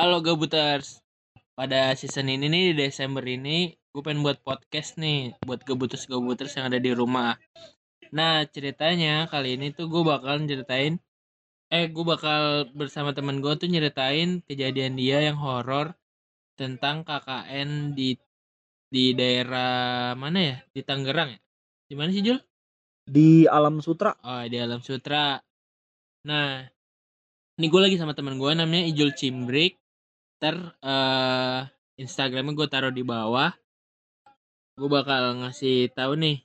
Halo Gebuters. Pada season ini nih, di Desember ini gue pengen buat podcast nih buat Gebuters yang ada di rumah. Nah ceritanya kali ini tuh gue bakal bersama temen gue tuh nyeritain kejadian dia yang horor tentang KKN di daerah mana ya? Di Tangerang ya? Di mana sih Jul? Di Alam Sutera. Oh di Alam Sutera. Nah ini gue lagi sama temen gue namanya Ijul Cimrik. Instagramnya gue taruh di bawah. Gue bakal ngasih tahu nih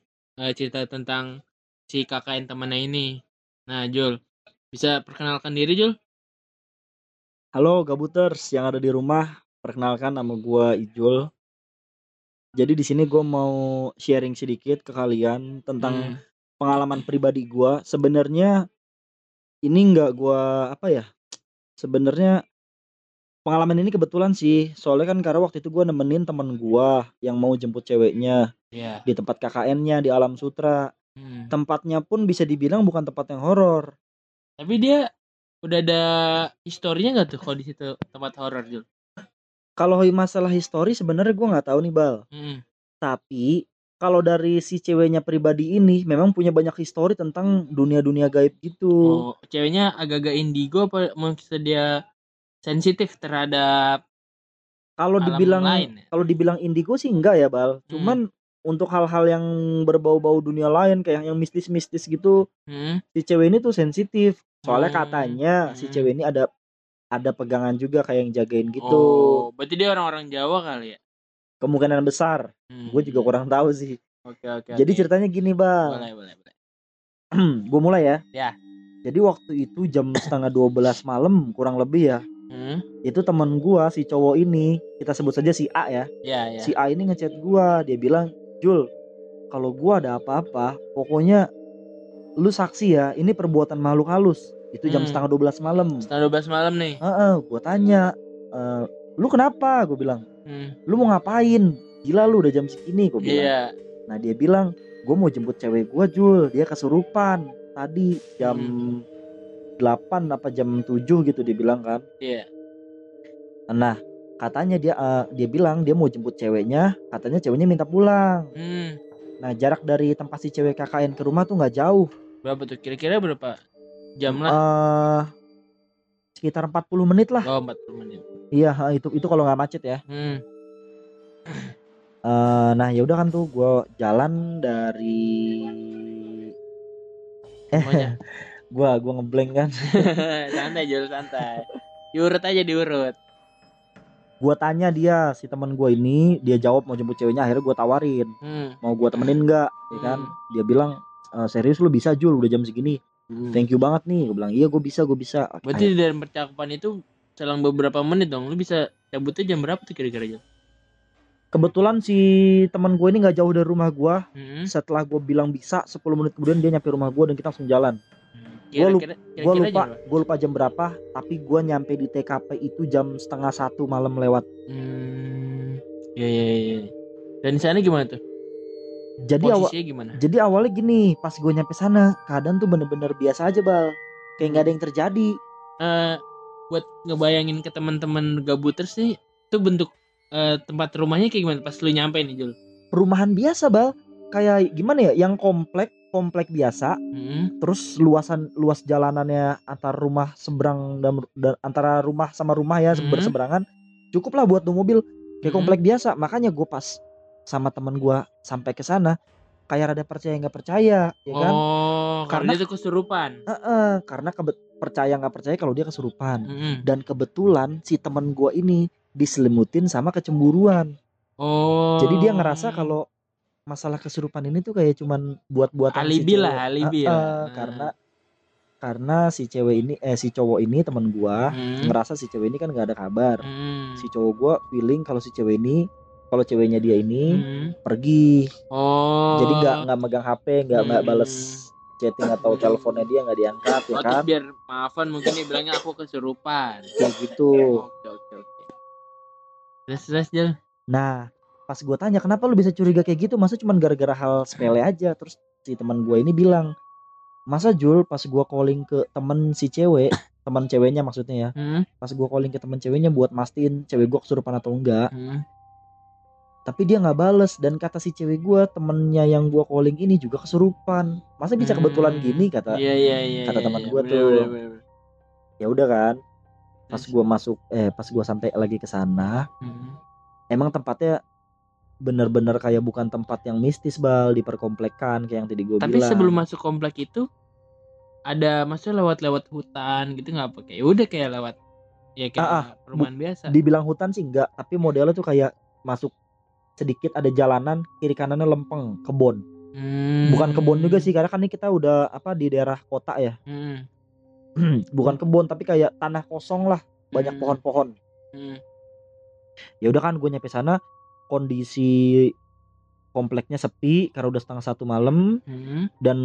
cerita tentang si KKN temannya ini. Nah Jul, bisa perkenalkan diri Jul? Halo Gabuters yang ada di rumah. Perkenalkan nama gue Ijul. Jadi di sini gue mau sharing sedikit ke kalian tentang pengalaman pribadi gue. Sebenarnya ini nggak gue sebenarnya pengalaman ini kebetulan sih, soalnya kan karena waktu itu gue nemenin temen gue yang mau jemput ceweknya di tempat KKN-nya di Alam Sutera. Tempatnya pun bisa dibilang bukan tempat yang horor. Tapi dia udah ada historinya nggak tuh kalau di situ tempat horor Jul? Kalau masalah histori sebenarnya gue nggak tahu nih Bal. Tapi kalau dari si ceweknya pribadi ini memang punya banyak histori tentang dunia-dunia gaib gitu. Oh, ceweknya agak-agak indigo apa maksudnya dia sensitif terhadap kalau dibilang indigo sih enggak ya Bal, cuman untuk hal-hal yang berbau-bau dunia lain kayak yang mistis-mistis gitu si cewek ini tuh sensitif soalnya katanya si cewek ini ada pegangan juga kayak yang jagain gitu. Oh berarti dia orang-orang Jawa kali ya, kemungkinan besar. Gue juga kurang tahu sih. Oke. Jadi ceritanya gini Bal, boleh gue mulai ya. Jadi waktu itu jam 11:30 malam kurang lebih ya. Itu teman gua si cowok ini, kita sebut saja si A ya. Si A ini ngechat gua, dia bilang, "Jul, kalau gua ada apa-apa, pokoknya lu saksi ya, ini perbuatan makhluk halus." Itu jam 11:30 malam. 11:30 malam nih. Gua tanya, "Lu kenapa?" Gua bilang. "Lu mau ngapain? Gila lu udah jam segini," gua bilang. Yeah. Nah, dia bilang, "Gua mau jemput cewek gua, Jul. Dia kesurupan." Tadi jam 8 apa jam 7 gitu dia bilang kan. Iya. Nah katanya dia bilang dia mau jemput ceweknya. Katanya ceweknya minta pulang. Nah jarak dari tempat si cewek KKN ke rumah tuh gak jauh. Berapa tuh kira-kira berapa jam lah? Sekitar 40 menit lah. Oh 40 menit. Iya itu kalau gak macet ya. Nah yaudah kan tuh gue jalan dari gua ngeblank kan. santai diurut aja gua tanya dia, si teman gua ini dia jawab mau jemput ceweknya. Akhirnya gua tawarin mau gua temenin nggak ya kan. Dia bilang, "Serius lu bisa Jul, udah jam segini?" "Thank you banget nih," gua bilang. "Iya gua bisa berarti dari percakapan itu selang beberapa menit dong lu bisa cabutnya jam berapa tuh kira-kira Jul? Kebetulan si teman gue ini gak jauh dari rumah gue. Setelah gue bilang bisa, 10 menit kemudian dia nyampe rumah gue dan kita langsung jalan. Gue lupa jam berapa, tapi gue nyampe di TKP itu jam 12:30 malam lewat. Iya. Dan di sana gimana tuh? Jadi awalnya gini, pas gue nyampe sana, keadaan tuh bener-bener biasa aja Bal. Kayak gak ada yang terjadi. Buat ngebayangin ke teman-teman Gabuters sih, itu bentuk tempat rumahnya kayak gimana pas lu nyampe nih Jul? Perumahan biasa Bal, kayak gimana ya, yang komplek biasa. Terus luas jalanannya antara rumah seberang dan antara rumah sama rumah ya berseberangan, cukup lah buat tuh mobil kayak komplek biasa. Makanya gue pas sama temen gue sampai ke sana kayak rada percaya nggak percaya ya kan? Oh, karena dia tuh kesurupan. Karena percaya nggak percaya kalau dia kesurupan. Dan kebetulan si temen gue ini diselimutin sama kecemburuan. Oh. Jadi dia ngerasa kalau masalah kesurupan ini tuh kayak cuman buat-buatan alibi lah. Karena si cewek ini si cowok ini teman gua ngerasa si cewek ini kan enggak ada kabar. Si cowok gua feeling kalau si cewek ini, kalau ceweknya dia ini pergi. Oh. Jadi enggak megang HP, enggak bales chatting atau teleponnya dia nggak diangkat ya kan. Biar maafan mungkin dia bilangnya aku kesurupan. Kayak gitu. Oke. Terus Jul. Nah, pas gue tanya kenapa lu bisa curiga kayak gitu, masa cuma gara-gara hal sepele aja. Terus si teman gue ini bilang, "Masa Jul, pas gue calling ke temen si cewek, teman ceweknya maksudnya ya. Pas gue calling ke teman ceweknya buat mastiin cewek gue kesurupan atau enggak. Tapi dia nggak bales, dan kata si cewek gue, temennya yang gue calling ini juga kesurupan. Masa bisa kebetulan gini, kata kata teman gue tuh. Ya udah kan. Pas gue masuk, pas gue sampai lagi ke sana, emang tempatnya bener-bener kayak bukan tempat yang mistis, Bal, di perkomplekan kayak yang tadi gue bilang. Tapi sebelum masuk komplek itu ada, maksudnya lewat-lewat hutan gitu nggak? Pakai, udah kayak lewat ya kayak perumahan biasa. Dibilang hutan sih enggak, tapi modelnya tuh kayak masuk sedikit ada jalanan, kiri kanannya lempeng, kebun. Bukan kebun juga sih, karena kan ini kita udah di daerah kota ya. Bukan kebun tapi kayak tanah kosong lah, banyak pohon-pohon. Ya udah kan, gue nyampe sana, kondisi kompleknya sepi karena udah 1:30 malam. Dan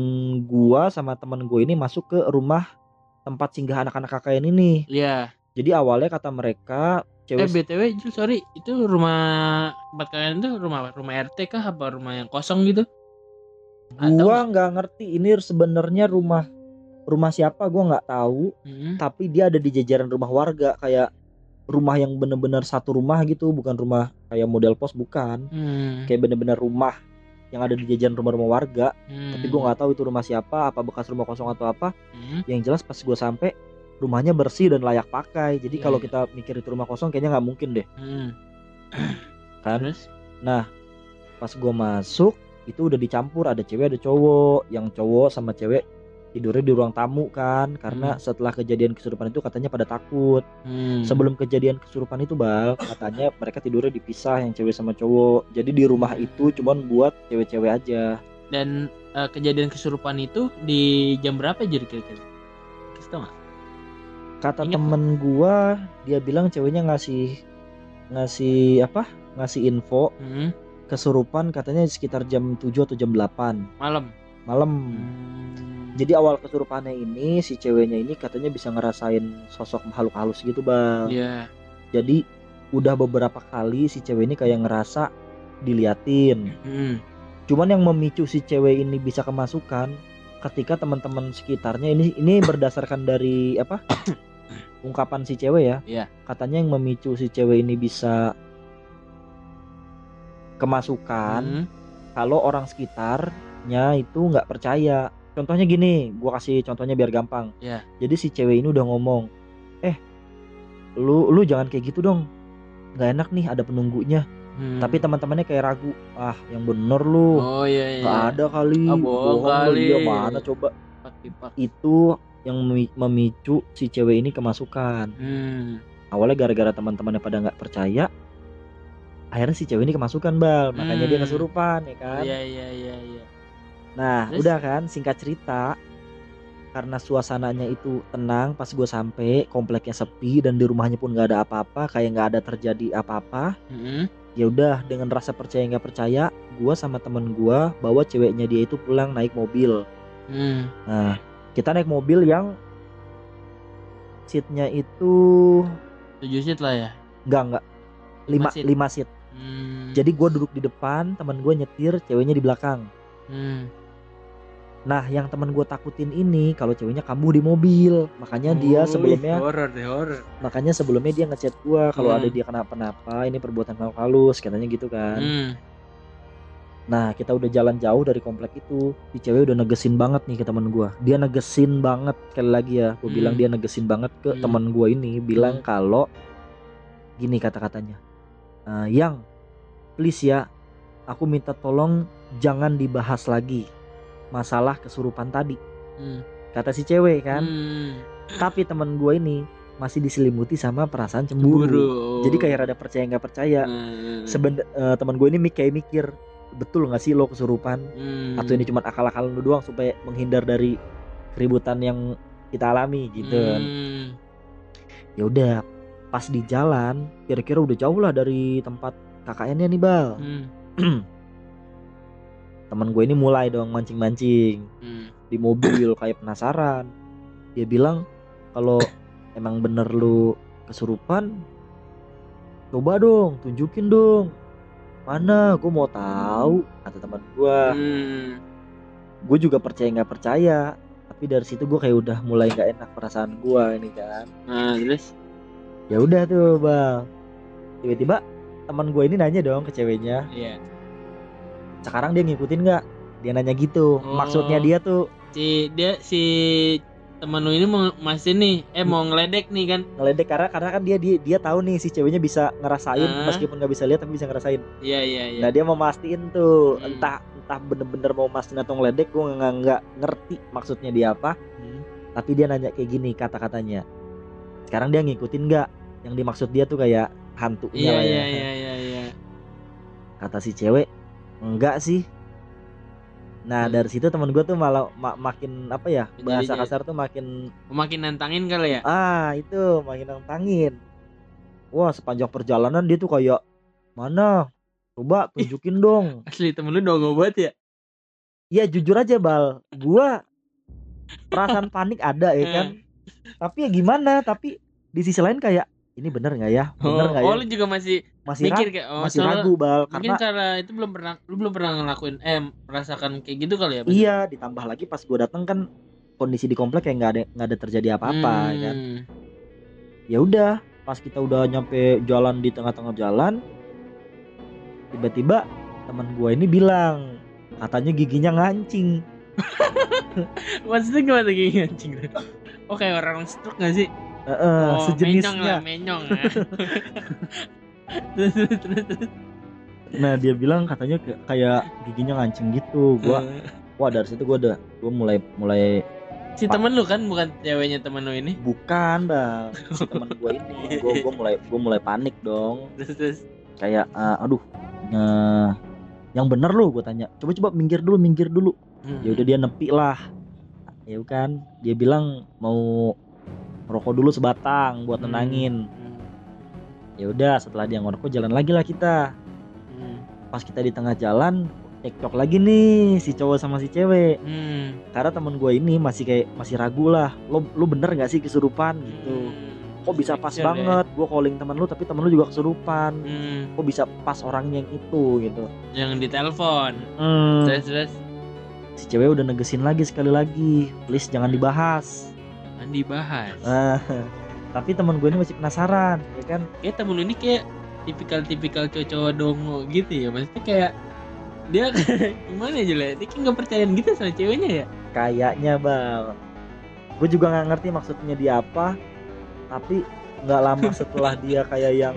gue sama teman gue ini masuk ke rumah tempat singgah anak-anak KKN ini. Iya. Jadi awalnya kata mereka BTW, Jul, sorry, itu rumah tempat kalian itu rumah RT kah apa rumah yang kosong gitu? Gua nggak ngerti ini sebenarnya rumah siapa, gua nggak tahu. Tapi dia ada di jajaran rumah warga, kayak rumah yang benar-benar satu rumah gitu, bukan rumah kayak model pos, bukan. Kayak benar-benar rumah yang ada di jajaran rumah-rumah warga. Tapi gua nggak tahu itu rumah siapa, apa bekas rumah kosong atau apa. Yang jelas pas gua sampai, rumahnya bersih dan layak pakai. Jadi kalau kita mikir itu rumah kosong kayaknya gak mungkin deh. Kan? Nah, pas gue masuk itu udah dicampur, ada cewek ada cowok. Yang cowok sama cewek tidurnya di ruang tamu kan, karena setelah kejadian kesurupan itu katanya pada takut. Sebelum kejadian kesurupan itu, Bal, katanya mereka tidurnya dipisah yang cewek sama cowok. Jadi di rumah itu cuman buat cewek-cewek aja. Dan kejadian kesurupan itu di jam berapa jadi kira-kira? Kasih tau gak? Kata temen gua, dia bilang ceweknya ngasih info kesurupan katanya sekitar jam 7 atau jam 8 malam. Jadi awal kesurupannya ini si ceweknya ini katanya bisa ngerasain sosok makhluk halus gitu, Bang. Jadi udah beberapa kali si cewek ini kayak ngerasa diliatin. Cuman yang memicu si cewek ini bisa kemasukan ketika teman-teman sekitarnya, ini berdasarkan dari ungkapan si cewek ya. Katanya yang memicu si cewek ini bisa kemasukan kalau orang sekitarnya itu nggak percaya. Contohnya gini, gua kasih contohnya biar gampang. Jadi si cewek ini udah ngomong, lu jangan kayak gitu dong, nggak enak nih ada penunggunya. Tapi teman-temannya kayak ragu, yang bener lu, gak ada kali, bohong kali, dia mana coba. Itu yang memicu si cewek ini kemasukan. Awalnya gara-gara teman-temannya pada gak percaya, akhirnya si cewek ini kemasukan, Bal, makanya dia kesurupan ya kan. Nah, terus? Udah kan, singkat cerita, karena suasananya itu tenang, pas gue sampai kompleknya sepi dan di rumahnya pun gak ada apa-apa, kayak gak ada terjadi apa-apa. Ya udah, dengan rasa percaya nggak percaya, gue sama temen gue bawa ceweknya dia itu pulang naik mobil. Nah, kita naik mobil yang seatnya itu 7 seat lah ya? Enggak 5 seat. Jadi gue duduk di depan, temen gue nyetir, ceweknya di belakang. Nah, yang temen gue takutin ini kalau ceweknya kambuh di mobil, makanya dia sebelumnya horror. Makanya sebelumnya dia ngechat gue kalau ada dia kenapa-napa, ini perbuatan makhluk halus katanya gitu kan. Nah, kita udah jalan jauh dari komplek itu, si cewek udah negesin banget nih ke temen gue. Dia negesin banget, sekali lagi ya, gue bilang dia negesin banget ke temen gue ini, bilang kalau gini kata-katanya, yang please ya, aku minta tolong jangan dibahas lagi masalah kesurupan tadi. Kata si cewek kan. Tapi teman gue ini masih diselimuti sama perasaan cemburu. Jadi kayak rada percaya nggak percaya. Teman gue ini mikir, betul nggak sih lo kesurupan? Atau ini cuma akal-akalan lo doang supaya menghindar dari keributan yang kita alami gitu. Ya udah, pas di jalan, kira-kira udah jauh lah dari tempat KKN-nya nih, Bal. Temen gue ini mulai dong mancing-mancing di mobil kayak penasaran. Dia bilang kalau emang bener lu kesurupan, coba dong, tunjukin dong. Mana, gue mau tahu, kata teman gue. Gue juga percaya nggak percaya. Tapi dari situ gue kayak udah mulai nggak enak perasaan gue ini kan. Nah terus ya udah tuh Bal, tiba-tiba teman gue ini nanya dong ke ceweknya, yeah, sekarang dia ngikutin nggak? Dia nanya gitu. Oh, maksudnya dia tuh si temen lu ini masih nih mau ngeledek nih kan, ngeledek karena kan dia tahu nih si ceweknya bisa ngerasain meskipun nggak bisa lihat tapi bisa ngerasain. Iya. Nah dia mau mastiin tuh entah bener-bener mau mastiin atau ngeledek, gue nggak ngerti maksudnya dia apa. Tapi dia nanya kayak gini kata-katanya, sekarang dia ngikutin nggak? Yang dimaksud dia tuh kayak hantunya lah ya. Iya. Kata si cewek enggak sih. Nah dari situ teman gue tuh malah makin apa ya, bahasa kasar tuh makin nantangin kali ya. Itu makin nantangin. Wah sepanjang perjalanan dia tuh kayak, mana coba tunjukin dong. Asli temen lu dogo banget ya. Iya jujur aja Bal, gue perasaan panik ada ya kan. Tapi ya gimana, tapi di sisi lain kayak ini bener nggak ya, lu juga masih mikir kayak, masih ragu Bal, mungkin karena itu belum pernah ngelakuin merasakan kayak gitu kali ya. Iya ditambah lagi pas gue datang kan kondisi di komplek kayak nggak ada terjadi apa-apa kan. Ya udah pas kita udah nyampe jalan, di tengah-tengah jalan tiba-tiba teman gue ini bilang katanya giginya ngancing. Maksudnya gimana giginya ngancing? Oke orang stroke nggak sih? Sejenisnya menyong lah. terus. Nah dia bilang katanya kayak giginya ngancing gitu. Wah dari situ gue mulai si temen lu kan, bukan ceweknya temen lu ini? Bukan Bang, si temen gue ini. Gue mulai panik dong. Terus kayak yang bener lu, gue tanya. Coba minggir dulu. Ya udah dia nepi lah. Ya kan dia bilang mau rokok dulu sebatang buat nenangin. Ya udah setelah dia ngerokok jalan lagi lah kita. Pas kita di tengah jalan cekcok lagi nih si cowok sama si cewek. Karena temen gue ini masih ragu lah. Lu bener nggak sih kesurupan gitu? Kok bisa pas banget gue calling temen lu tapi temen lu juga kesurupan. Kok bisa pas orangnya yang itu gitu? Jangan ditelepon. Terus si cewek udah negesin lagi sekali lagi, please jangan dibahas. Tapi teman gue ini masih penasaran ya kan. Kayak temen lu ini kayak tipikal cowok dongo gitu ya, maksudnya kayak dia gimana aja lah, dia kayak gak percayaan gitu sama ceweknya ya kayaknya Bang. Gue juga gak ngerti maksudnya dia apa, tapi gak lama setelah dia kayak yang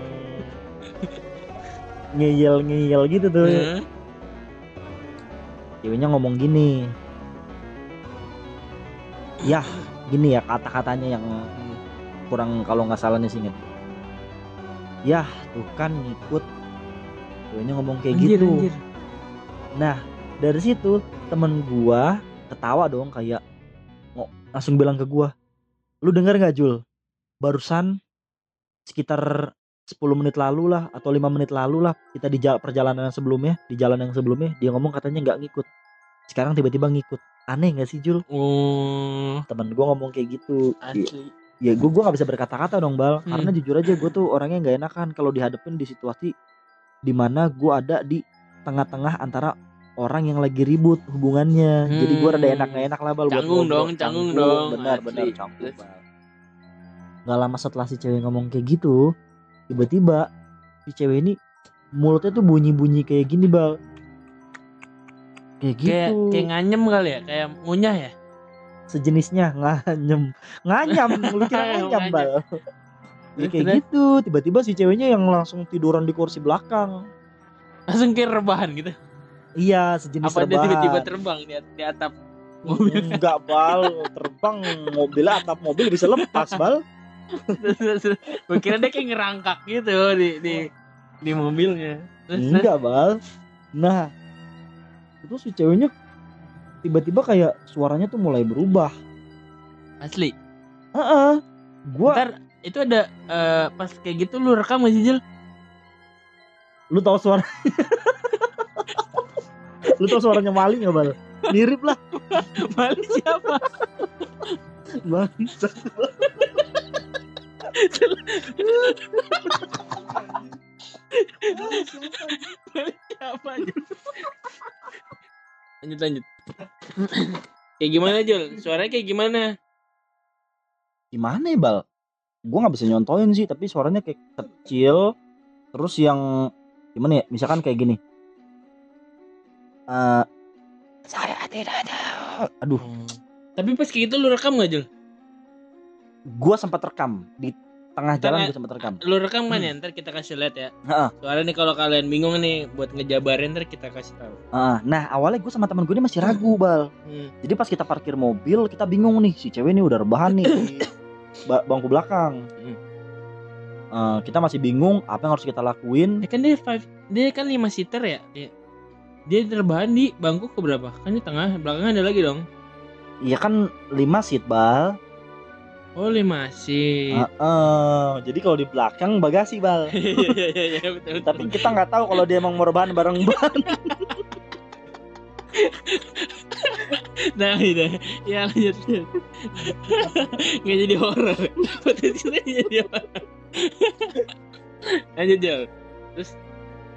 ngeyel gitu tuh, ceweknya ngomong gini, yah gini ya kata-katanya yang kurang kalau nggak salah nih sini. Yah tuh kan ngikut, ceweknya ngomong kayak anjir. Nah dari situ temen gua ketawa dong kayak langsung bilang ke gua, lu dengar nggak Jul? Barusan sekitar 10 menit lalu lah atau 5 menit lalu lah kita di perjalanan sebelumnya, di jalan yang sebelumnya dia ngomong katanya nggak ngikut. Sekarang tiba-tiba ngikut. Aneh gak sih Jul? Temen gue ngomong kayak gitu. Asli. Ya gue gak bisa berkata-kata dong Bal. Karena jujur aja gue tuh orangnya gak enakan kalau dihadapin di situasi dimana gue ada di tengah-tengah antara orang yang lagi ribut hubungannya. Jadi gue rada enak-gak enak lah Bal. Canggung dong. Benar-benar canggung Bal. Gak lama setelah si cewek ngomong kayak gitu, tiba-tiba si cewek ini mulutnya tuh bunyi-bunyi kayak gini Bal. Kayak nganyem kali ya, kayak ngunyah ya, sejenisnya nganyem. Lu kira nganyem Bal? Ya kayak gitu. Tiba-tiba si ceweknya yang langsung tiduran di kursi belakang, langsung kayak rebahan gitu. Iya sejenis apa rebahan. Apa dia tiba-tiba terbang di atap mobil? Enggak Bal, terbang mobilnya atap mobil bisa lepas Bal. Gue kira dia kayak ngerangkak gitu di mobilnya. Enggak Bal. Nah terus si ceweknya tiba-tiba kayak suaranya tuh mulai berubah. Asli? Gua ntar itu ada pas kayak gitu lu rekam gak sih Jil? Lu tahu suara? Lu tahu suaranya maling gak Bal? Mirip lah. Maling siapa? Bangsat. Lanjut Kayak gimana Jul? Suaranya kayak gimana? Gimana ya Bal? Gue gak bisa nyontoin sih, tapi suaranya kayak kecil. Terus yang gimana ya? Misalkan kayak gini. Saya tidak tahu. Aduh. Tapi pas kayak gitu lu rekam gak Jul? Gue sempat rekam di tengah jalan, gue sempat rekam. Lu rekam kan ya? Ntar kita kasih lihat ya. Soalnya nih kalau kalian bingung nih buat ngejabarin, ntar kita kasih tahu. Nah awalnya gue sama teman gue ini masih ragu Bal. Jadi pas kita parkir mobil kita bingung nih, si cewek ini udah rebahan nih di bangku belakang. Kita masih bingung apa yang harus kita lakuin. Kan dia dia kan 5 seater ya. Dia rebahan di bangku keberapa? Kan di tengah, belakangnya ada lagi dong. Iya kan 5 seat Bal. Oh 5 sih. Jadi kalau di belakang bagasi Bal. Iya betul. Tapi kita nggak tahu kalau dia emang mau rebahan bareng Bal. Nah udah, ya lanjut. Nggak jadi horor. Potensinya jadi horor. Lanjut jauh. Terus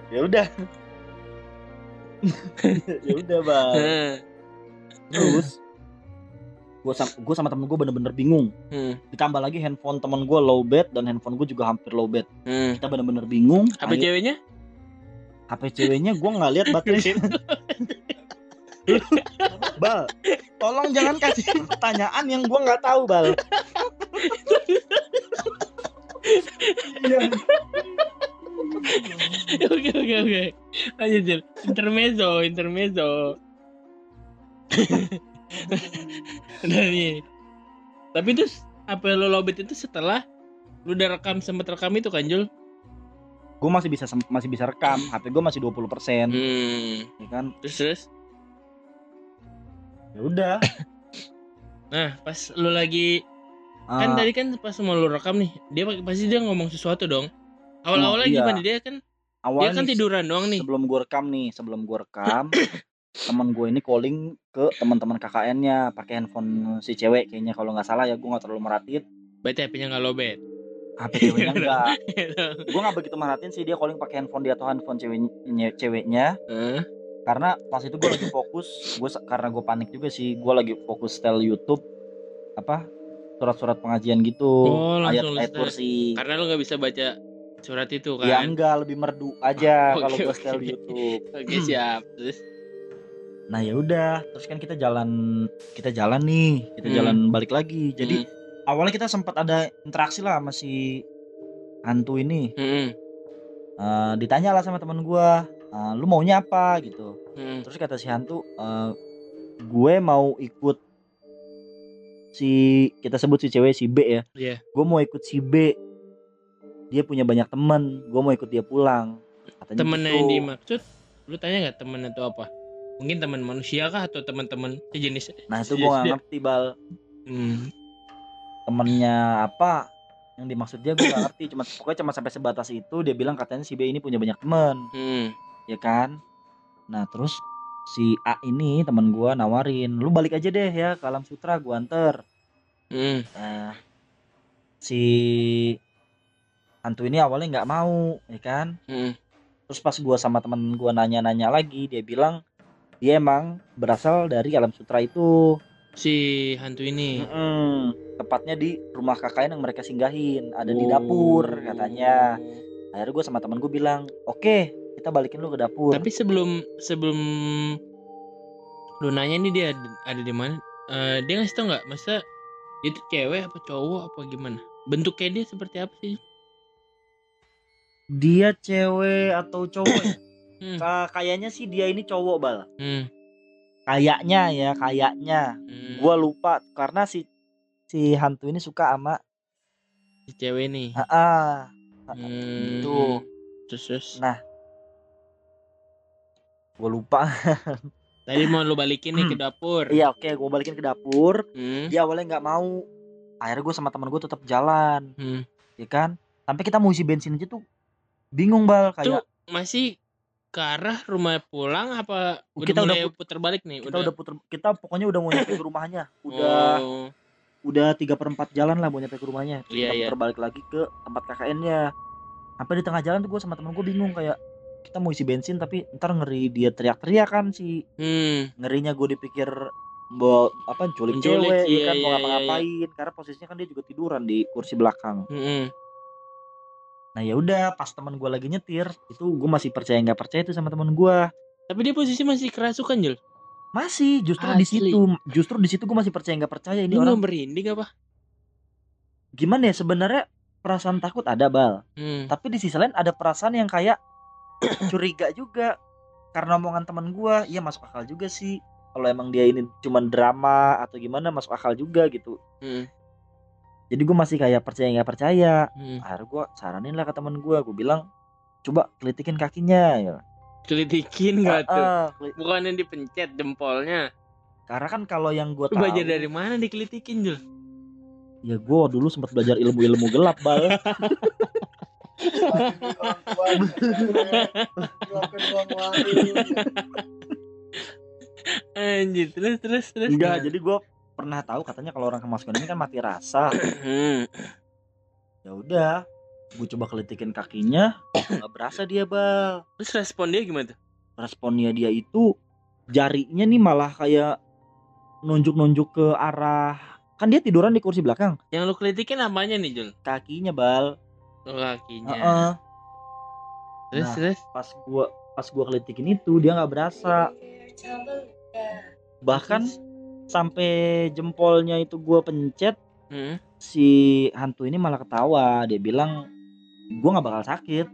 ya udah. Ya udah Bal. Terus gue sama temen gue bener-bener bingung. Ditambah lagi handphone temen gue low bat dan handphone gue juga hampir low bat. Kita bener-bener bingung. HP ceweknya? HP ceweknya gue nggak lihat baterainya. Bal, tolong jangan kasih pertanyaan yang gue nggak tahu Bal. Oke. Lanjut. Intermezzo. Udah nih. Tapi terus apa lo lobet itu setelah lu udah rekam, sempat rekam itu kan Jul? Gue masih bisa rekam, HP gue masih 20%. Ya kan? Terus? Ya udah. Nah, pas lu lagi kan tadi kan pas mau lu rekam nih, dia pasti ngomong sesuatu dong. Awal-awalnya gimana dia kan? Awalnya dia kan tiduran doang nih. Sebelum gue rekam teman gue ini calling ke teman-teman KKN-nya pakai handphone si cewek kayaknya, kalau nggak salah ya, gue nggak terlalu merhatiin. Berarti HP-nya nggak lowbat. HP ceweknya nggak. Gue nggak begitu merhatiin sih dia calling pakai handphone dia atau handphone ceweknya. Karena pas itu gue lagi fokus, karena gue panik juga sih, gue lagi fokus setel YouTube apa surat-surat pengajian gitu, ayat-ayat kursi. Karena lo nggak bisa baca surat itu kan? Ya enggak, lebih merdu aja kalau gue setel YouTube. Oke, siap. Terus nah ya udah, terus kan kita jalan balik lagi. Jadi awalnya kita sempat ada interaksi lah sama si hantu ini. Ditanya lah sama teman gue, lu maunya apa gitu. Terus kata si hantu, gue mau ikut si, kita sebut si cewek si B ya. Gue mau ikut si B, dia punya banyak teman, gue mau ikut dia pulang. Temennya gitu. Yang dimaksud lu tanya nggak temen atau apa? Mungkin teman manusia kah atau teman-teman sejenis? Nah itu gue gak ngerti Bal. Temennya apa yang dimaksud dia gue gak ngerti, pokoknya cuma sampai sebatas itu. Dia bilang katanya si B ini punya banyak teman. Ya kan. Nah terus si A ini teman gue nawarin, lu balik aja deh ya ke Alam Sutera, gue anter. Nah, si hantu ini awalnya gak mau, ya kan. Terus pas gue sama temen gue nanya-nanya lagi, dia bilang dia emang berasal dari Alam Sutera itu, si hantu ini. Tepatnya di rumah KKN yang mereka singgahin, ada di dapur katanya. Akhirnya gue sama temen gue bilang, oke, kita balikin lu ke dapur. Tapi sebelum lu nanya nih dia ada di mana, dia ngasih tau nggak, masa itu cewek apa cowok apa gimana? Bentuknya dia seperti apa sih? Dia cewek atau cowok? Kayaknya sih dia ini cowok Bal. Kayaknya. Gue lupa karena si hantu ini suka sama si cewek ini. Itu. Terus. Nah, gue lupa. Tadi mau lu balikin nih ke dapur. Iya oke, gue balikin ke dapur. Dia awalnya nggak mau. Akhirnya gue sama teman gue tetap jalan. Ya kan. Sampai kita mau isi bensin aja tuh bingung Bal, kayak tuh masih ke arah rumah pulang apa kita udah puter balik nih, kita pokoknya udah mau nyampe ke rumahnya, udah 3/4 jalan lah mau nyampe ke rumahnya. Kita puter balik lagi ke tempat KKN-nya. Sampai di tengah jalan tuh gue sama temen gue bingung, kayak kita mau isi bensin tapi ntar ngeri dia teriak-teriak kan si. Ngerinya gue dipikir menculik cewek, iya, kan mau ngapa-ngapain, karena posisinya kan dia juga tiduran di kursi belakang. Nah ya udah, pas teman gue lagi nyetir, itu gue masih percaya nggak percaya itu sama teman gue. Tapi dia posisi masih kerasukan, Jul. Masih, justru di situ gue masih percaya nggak percaya ini orang. Lu merinding apa? Gimana ya, sebenarnya perasaan takut ada, Bal. Tapi di sisi lain ada perasaan yang kayak curiga juga karena omongan teman gue. Iya, masuk akal juga sih. Kalau emang dia ini cuma drama atau gimana, masuk akal juga gitu. Jadi gue masih kayak percaya nggak percaya. Akhirnya gue saranin lah ke temen gue. Gue bilang coba kelitikin kakinya. Ya. Kelitikin nggak tuh? Bukannya dipencet jempolnya? Karena kan kalau yang gue tahu. Belajar dari mana dikelitikin, Jul? Ya gue dulu sempat belajar ilmu-ilmu gelap, Bal. Anjir, terus. Enggak, jadi gue pernah tahu katanya kalau orang kemasukan ini kan mati rasa. Ya udah, gue coba kelitikin kakinya, nggak berasa dia, Bal. Terus respon dia gimana tuh? Responnya dia itu jarinya nih malah kayak nunjuk-nunjuk ke arah, kan dia tiduran di kursi belakang. Yang lu kelitikin namanya nih, Jul? Kakinya, Bal. Oh, kakinya. Terus. Pas gue kelitikin itu dia nggak berasa. Bahkan sampai jempolnya itu gue pencet, si hantu ini malah ketawa. Dia bilang gue nggak bakal sakit.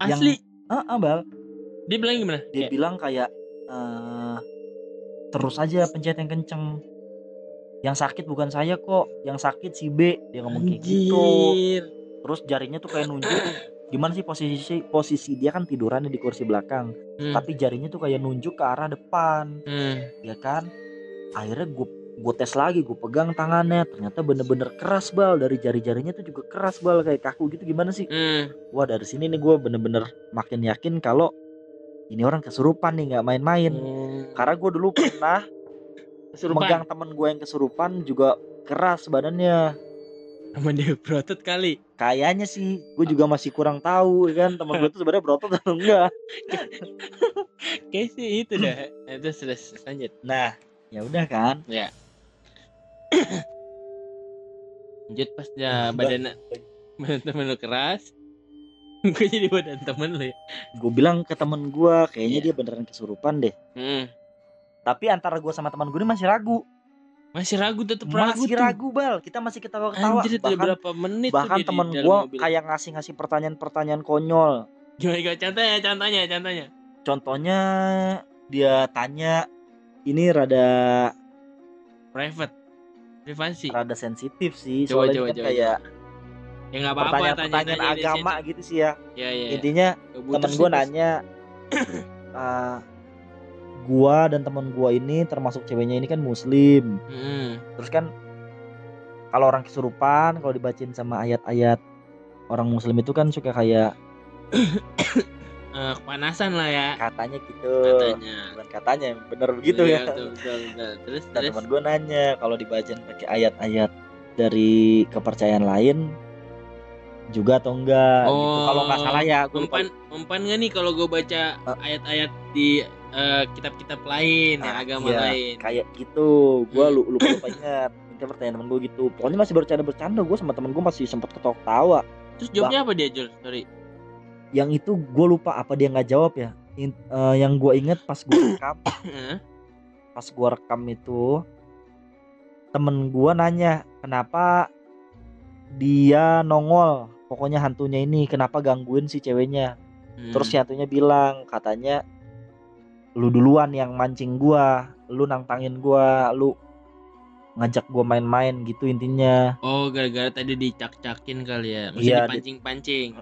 Asli? Bal. Dia bilang gimana? Dia bilang kayak terus aja pencet yang kenceng. Yang sakit bukan saya kok, yang sakit si B. Dia ngomong kayak gitu. Terus jarinya tuh kayak nunjuk. Gimana sih posisi dia kan tidurannya di kursi belakang, tapi jarinya tuh kayak nunjuk ke arah depan, ya kan? Akhirnya gue tes lagi, gue pegang tangannya, ternyata bener-bener keras, Bal. Dari jari-jarinya tuh juga keras, Bal, kayak kaku gitu. Gimana sih? Wah, dari sini nih gue bener-bener makin yakin kalau ini orang kesurupan nih, nggak main-main. Karena gue dulu pernah megang temen gue yang kesurupan juga keras badannya. Temen dia berotot kali. Kayaknya sih, gue juga masih kurang tahu kan temen gue tuh sebenarnya berotot atau enggak. Kayak sih itu dah. Itu selesai lanjut. Nah, ya udah kan? Ya. Lanjut pas ya badan temen lu keras. Gue jadi badan temen lu ya. Gue bilang ke temen gue, kayaknya dia beneran kesurupan deh. Tapi antara gue sama temen gue ini masih ragu tetap ragu. Masih ragu, Bal. Kita masih ketawa-ketawa. Anjir, bahkan berapa menit bahkan temen gue kayak ngasih pertanyaan-pertanyaan konyol. Gimana contohnya? Contohnya dia tanya, ini rada private, privasi. Rada sensitif sih. Coba, kayak ya nggak apa-apa. Pertanyaan agama gitu sih ya. Ya. Intinya temen gue nanya. Gua dan teman gua ini termasuk ceweknya ini kan muslim. Terus kan kalau orang kesurupan kalau dibacain sama ayat-ayat orang muslim itu kan suka kayak kepanasan lah ya. Katanya gitu. Bukan katanya, bener begitu ya. Betul. Terus. Teman gua nanya kalau dibacain pakai ayat-ayat dari kepercayaan lain juga atau enggak gitu. Kalau nggak salah ya. Mempan nggak nih kalau gua baca ayat-ayat di kitab-kitab lain, ya, agama lain. Kayak gitu, gue lupa ingat. Minta pertanyaan temen gue gitu. Pokoknya masih bercanda, gue sama temen gue masih sempat ketawa. Terus jawabnya apa dia, Jul? Sorry. Yang itu gue lupa apa dia nggak jawab ya. Yang gue inget pas gue rekam itu temen gue nanya kenapa dia nongol. Pokoknya hantunya ini kenapa gangguin si ceweknya. Terus si hantunya bilang katanya lu duluan yang mancing gua, lu nantangin gua, lu ngajak gua main-main gitu intinya. Oh, gara-gara tadi dicak-cakin kali ya. Maksudnya dipancing-pancing.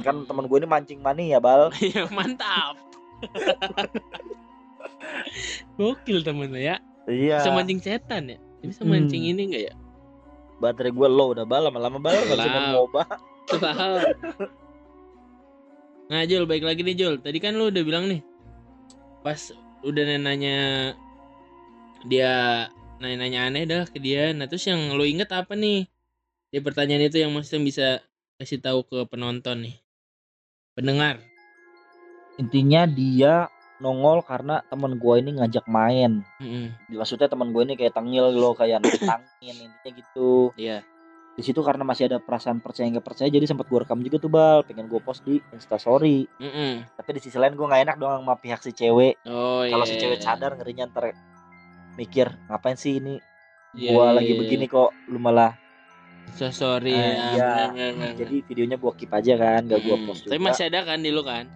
Kan teman gua ini mancing mania ya, Bal. Ya mantap. Gokil temen lu ya. Iya. Bisa mancing setan ya. Bisa mancing ini enggak ya? Baterai gua low udah, Bal, lama-lama Bal enggak bisa ngoba. Nah, Jul, baik lagi nih, Jul. Tadi kan lu udah bilang nih pas udah nanya aneh dah ke dia. Nah terus yang lo inget apa nih di pertanyaan itu yang maksudnya bisa kasih tahu ke penonton nih, pendengar? Intinya dia nongol karena temen gue ini ngajak main. Maksudnya temen gue ini kayak tengil loh, kayak nantangin intinya gitu. Iya. Di situ karena masih ada perasaan percaya nggak percaya, jadi sempat gue rekam juga tuh Bal, pengen gue post di Instastory. Tapi di sisi lain gue nggak enak dong sama pihak si cewek. Kalau si cewek sadar ngerinya ntar mikir ngapain sih ini, gue lagi begini kok lu malah Instastory. Jadi videonya gue keep aja kan, nggak gue post juga. Tapi masih ada kan di lu kan?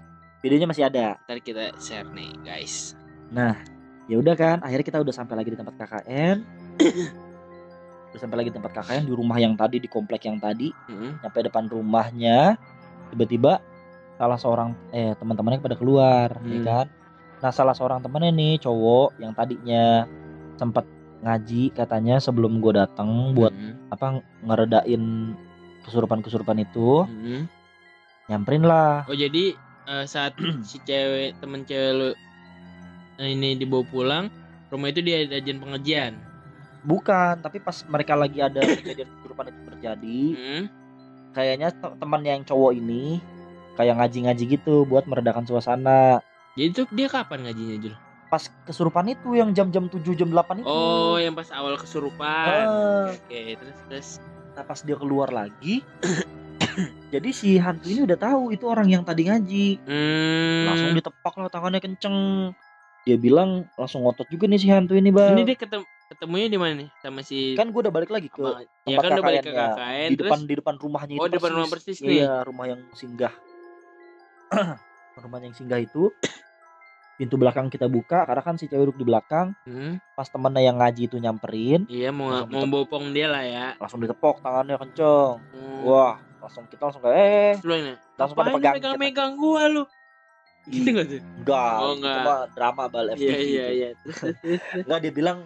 Videonya masih ada. Ntar kita share nih guys. Nah, ya udah kan. Akhirnya kita udah sampai lagi di tempat KKN. Udah sampai lagi di tempat KKN di rumah yang tadi, di komplek yang tadi. Sampai depan rumahnya, tiba-tiba salah seorang teman-temannya pada keluar, ya kan. Nah, salah seorang temannya nih cowok yang tadinya sempat ngaji katanya sebelum gue datang buat apa ngeredain kesurupan-kesurupan itu. Nyamperin lah. Oh jadi saat si cewek, temen cewek lu ini dibawa pulang, rumah itu dia ada ajian pengajian? Bukan, tapi pas mereka lagi ada kejadian kesurupan itu terjadi, kayaknya teman yang cowok ini kayak ngaji-ngaji gitu buat meredakan suasana. Jadi tuh dia kapan ngajinya Jul? Pas kesurupan itu yang jam-jam 7, jam 8 itu. Oh, yang pas awal kesurupan. Oke, terus. Nah, pas dia keluar lagi jadi si hantu ini udah tahu itu orang yang tadi ngaji. Langsung ditepak lah tangannya kenceng. Dia bilang langsung ngotot juga nih si hantu ini Bang. Ini dia ketemunya di mana nih sama si? Kan gue udah balik lagi ke tempat KKN. Ya kan udah balik ke KKN. Di depan, terus di depan rumahnya itu. Oh, di depan rumah persis nih. Iya, rumah yang singgah. Rumah yang singgah itu pintu belakang kita buka karena kan si cewek duduk di belakang. Pas temennya yang ngaji itu nyamperin. Iya, mau bopong dia lah ya. Langsung ditepok tangannya kenceng. Wah, kita langsung kayak langsung pada pegang. Megang gua lu. Gitu enggak sih? Enggak. Oh, enggak. Cuma drama Bal FTV. Iya. Enggak, dia bilang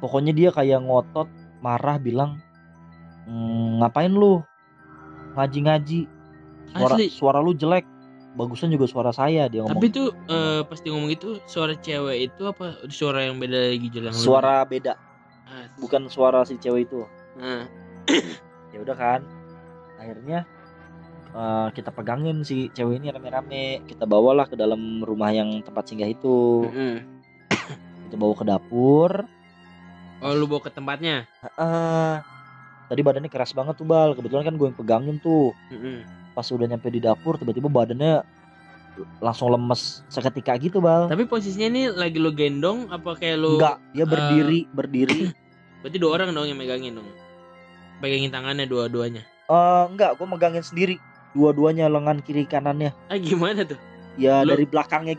pokoknya dia kayak ngotot, marah, bilang ngapain lu ngaji-ngaji? Suara lu jelek. Bagusan juga suara saya, dia ngomong. Tapi tuh pasti ngomong gitu suara cewek itu apa suara yang beda lagi Jul? Suara lu beda. Bukan suara si cewek itu. Ya udah kan. Akhirnya kita pegangin si cewek ini rame-rame. Kita bawalah ke dalam rumah yang tempat singgah itu. Kita bawa ke dapur. Oh, lu bawa ke tempatnya? Tadi badannya keras banget tuh Bal. Kebetulan kan gue yang pegangin tuh. Pas udah nyampe di dapur, tiba-tiba badannya langsung lemes seketika gitu Bal. Tapi posisinya ini lagi lo gendong apa kayak lo? Enggak, dia berdiri. Berarti dua orang dong yang megangin dong. Pegangin tangannya dua-duanya. Enggak, gua megangin sendiri. Dua-duanya, lengan kiri kanannya. Gimana tuh? Ya lo? Dari belakangnya